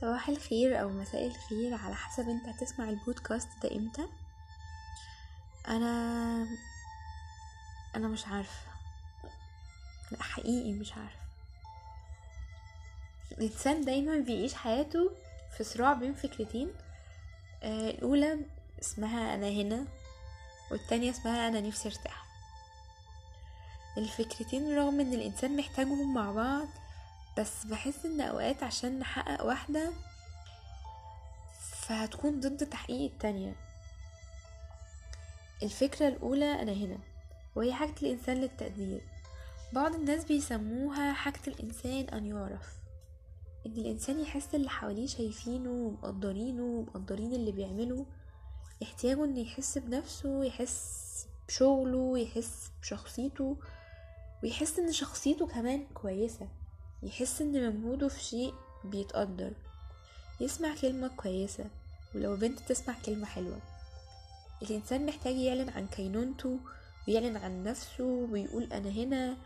صباح الخير او مساء الخير على حسب انت هتسمع البودكاست ده امتى. انا مش عارفه، لا حقيقي مش عارفه. الانسان دايما بيعيش حياته في صراع بين فكرتين، الاولى اسمها انا هنا والتانية اسمها انا نفسي ارتاح. الفكرتين رغم ان الانسان محتاجهم مع بعض، بس بحس ان اوقات عشان نحقق واحدة فهتكون ضد تحقيق التانية. الفكرة الاولى انا هنا، وهي حاجة الانسان للتقدير. بعض الناس بيسموها حاجة الانسان ان يعرف، ان الانسان يحس اللي حواليه شايفينه ومقدرينه ومقدرين اللي بيعمله. احتياجه ان يحس بنفسه، يحس بشغله، يحس بشخصيته، ويحس ان شخصيته كمان كويسة، يحس ان مجهوده في شيء بيتقدر، يسمع كلمة كويسة ولو بنت تسمع كلمة حلوة. الانسان محتاج يعلن عن كينونته ويعلن عن نفسه ويقول انا هنا،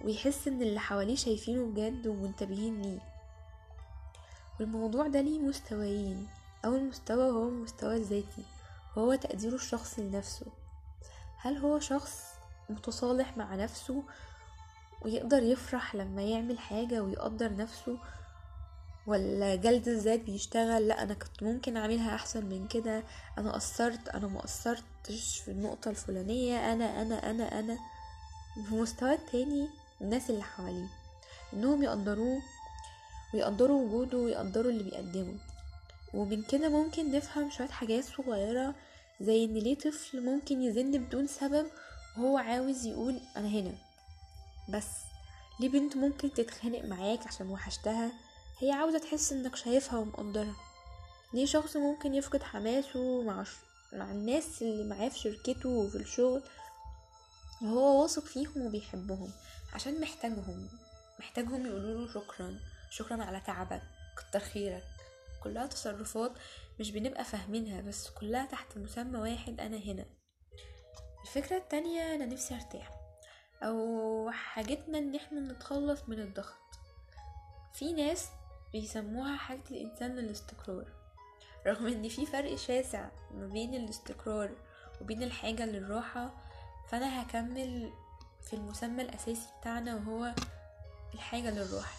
ويحس ان اللي حواليه شايفينه بجد ومنتبهين ليه. والموضوع ده ليه مستويين. اول مستوى هو المستوى الذاتي، وهو تقديره الشخص لنفسه. هل هو شخص متصالح مع نفسه ويقدر يفرح لما يعمل حاجة ويقدر نفسه، ولا جلد الذات بيشتغل لا انا كنت ممكن اعملها احسن من كده، انا قصرت، انا ما قصرتش في النقطة الفلانية، انا انا انا انا. في مستوى التاني الناس اللي حواليه، انهم يقدروه ويقدروا وجوده ويقدروا اللي بيقدمه. ومن كده ممكن نفهم شوية حاجات صغيرة، زي ان ليه طفل ممكن يزن بدون سبب وهو عاوز يقول انا هنا، بس ليه بنت ممكن تتخانق معاك عشان وحشتها هي عاوزة تحس انك شايفها ومقدرها، ليه شخص ممكن يفقد حماسه مع الناس اللي معاه في شركته وفي الشغل وهو واثق فيهم وبيحبهم عشان محتاجهم يقولوله شكرا على تعبك، كتر خيرك. كلها تصرفات مش بنبقى فاهمينها، بس كلها تحت مسمى واحد انا هنا. الفكرة التانية انا نفسي ارتاح، او حاجتنا ان احنا نتخلص من الضغط. في ناس بيسموها حاجة الانسان للاستقرار، رغم ان في فرق شاسع ما بين الاستقرار وبين الحاجة للراحة. فانا هكمل في المسمى الاساسي بتاعنا وهو الحاجة للراحة.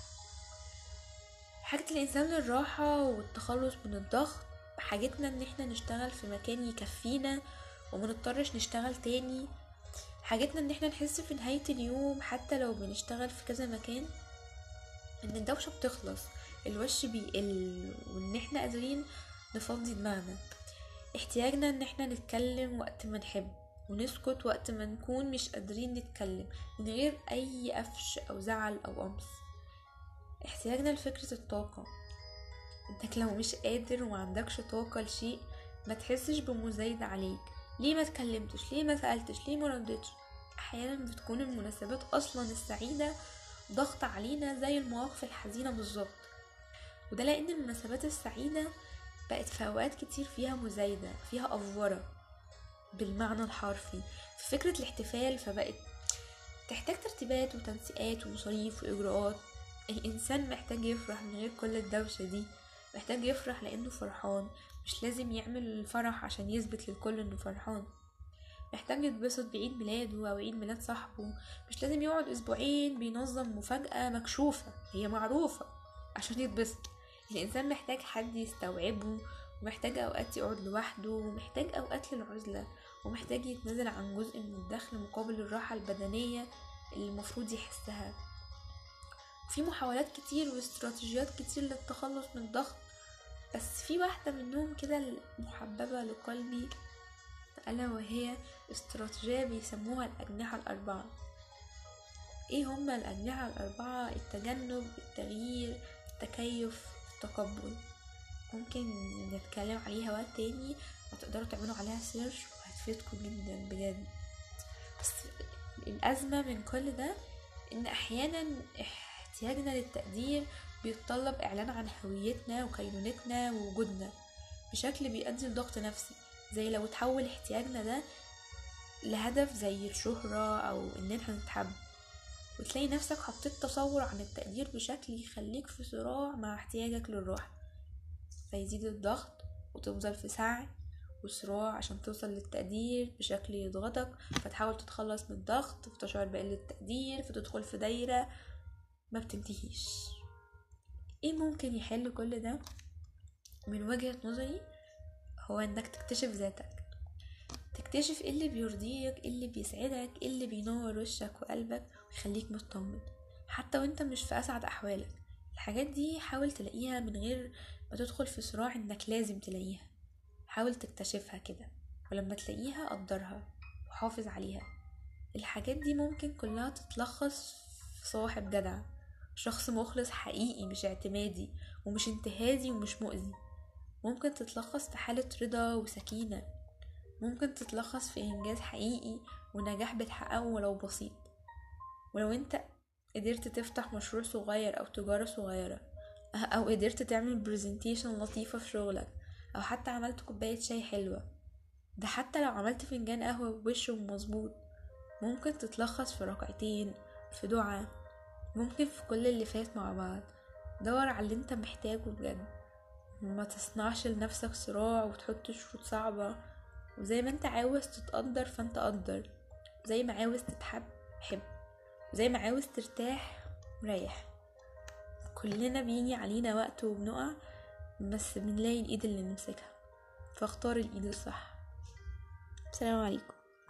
حاجة الانسان للراحة والتخلص من الضغط حاجتنا ان احنا نشتغل في مكان يكفينا ومنضطرش نشتغل تاني. حاجتنا ان احنا نحس في نهاية اليوم حتى لو بنشتغل في كذا مكان ان الدوشة بتخلص، الوش بيقل، وان احنا قادرين نفضي دماغنا. احتياجنا ان احنا نتكلم وقت ما نحب ونسكت وقت ما نكون مش قادرين نتكلم، من غير اي قفش او زعل او قمص. احتياجنا لفكرة الطاقة، انك لو مش قادر ومعندكش طاقة لشيء ما تحسش بمزايد عليك، ليه ما تكلمتش، ليه ما سألتش، ليه ما ردتش. احيانا بتكون المناسبات اصلا السعيدة ضغط علينا زي المواقف الحزينة بالظبط، وده لان المناسبات السعيدة بقت في اوقات كتير فيها مزايدة، فيها افورة بالمعنى الحرفي في فكرة الاحتفال، فبقت تحتاج ترتيبات وتنسيقات ومصاريف واجراءات. الانسان محتاج يفرح من غير كل الدوشة دي، محتاج يفرح لانه فرحان، مش لازم يعمل الفرح عشان يثبت للكل انه فرحان. محتاج يتبسط بعيد ميلاده او عيد ميلاد صاحبه، مش لازم يقعد اسبوعين بينظم مفاجأة مكشوفة هي معروفة عشان يتبسط. الانسان محتاج حد يستوعبه، ومحتاج اوقات يقعد لوحده، ومحتاج اوقات للعزلة، ومحتاج يتنازل عن جزء من الدخل مقابل الراحة البدنية اللي المفروض يحسها. في محاولات كتير واستراتيجيات كتير للتخلص من الضغط، بس في واحدة منهم كده المحببة لقلبي، ألا وهي استراتيجية بيسموها الأجنحة الأربعة. إيه هما الأجنحة الأربعة؟ التجنب، التغيير، التكيف، التقبل. ممكن نتكلم عليها وقت تاني، وتقدروا تعملوا عليها سيرش وهتفيدكم جدا بجد. بس الأزمة من كل ده إن أحيانا احتياجنا للتقدير بيتطلب إعلان عن هويتنا وكينونتنا ووجودنا بشكل بيؤدي لضغط نفسي، زي لو تحول احتياجنا ده لهدف زي الشهرة أو إن احنا نتحب، وتلاقي نفسك حطيت تصور عن التقدير بشكل يخليك في صراع مع احتياجك للراحة. فيزيد الضغط وتفضل في سعي وصراع عشان توصل للتقدير بشكل يضغطك، فتحاول تتخلص من الضغط فتشعر بقلة التقدير فتدخل في دايرة ما بتنتهيش. ايه ممكن يحل كل ده؟ من وجهة نظري هو انك تكتشف ذاتك، تكتشف ايه اللي بيرضيك، ايه اللي بيسعدك، ايه اللي بينور وشك وقلبك ويخليك مطمن حتى وانت مش في اسعد احوالك. الحاجات دي حاول تلاقيها من غير ما تدخل في صراع انك لازم تلاقيها، حاول تكتشفها كده، ولما تلاقيها قدرها وحافظ عليها. الحاجات دي ممكن كلها تتلخص في صاحب جدع، شخص مخلص حقيقي مش اعتمادي ومش انتهازي ومش مؤذي. ممكن تتلخص في حالة رضا وسكينة، ممكن تتلخص في انجاز حقيقي ونجاح بتحققه ولو بسيط. ولو انت قدرت تفتح مشروع صغير او تجارة صغيرة، او قدرت تعمل برزنتيشن لطيفة في شغلك، او حتى عملت كوباية شاي حلوة، ده حتى لو عملت فنجان قهوة بوشه مظبوط، ممكن تتلخص في ركعتين، في دعاء، ممكن في كل اللي فات مع بعض. دور على اللي انت محتاجه بجد، ما تصنعش لنفسك صراع وتحط شروط صعبة. وزي ما انت عاوز تتقدر فانت قدر، زي ما عاوز تتحب حب، زي ما عاوز ترتاح مريح. كلنا بيجي علينا وقت وبنقع، بس بنلاقي الايد اللي نمسكها، فاختار الايد الصح. السلام عليكم.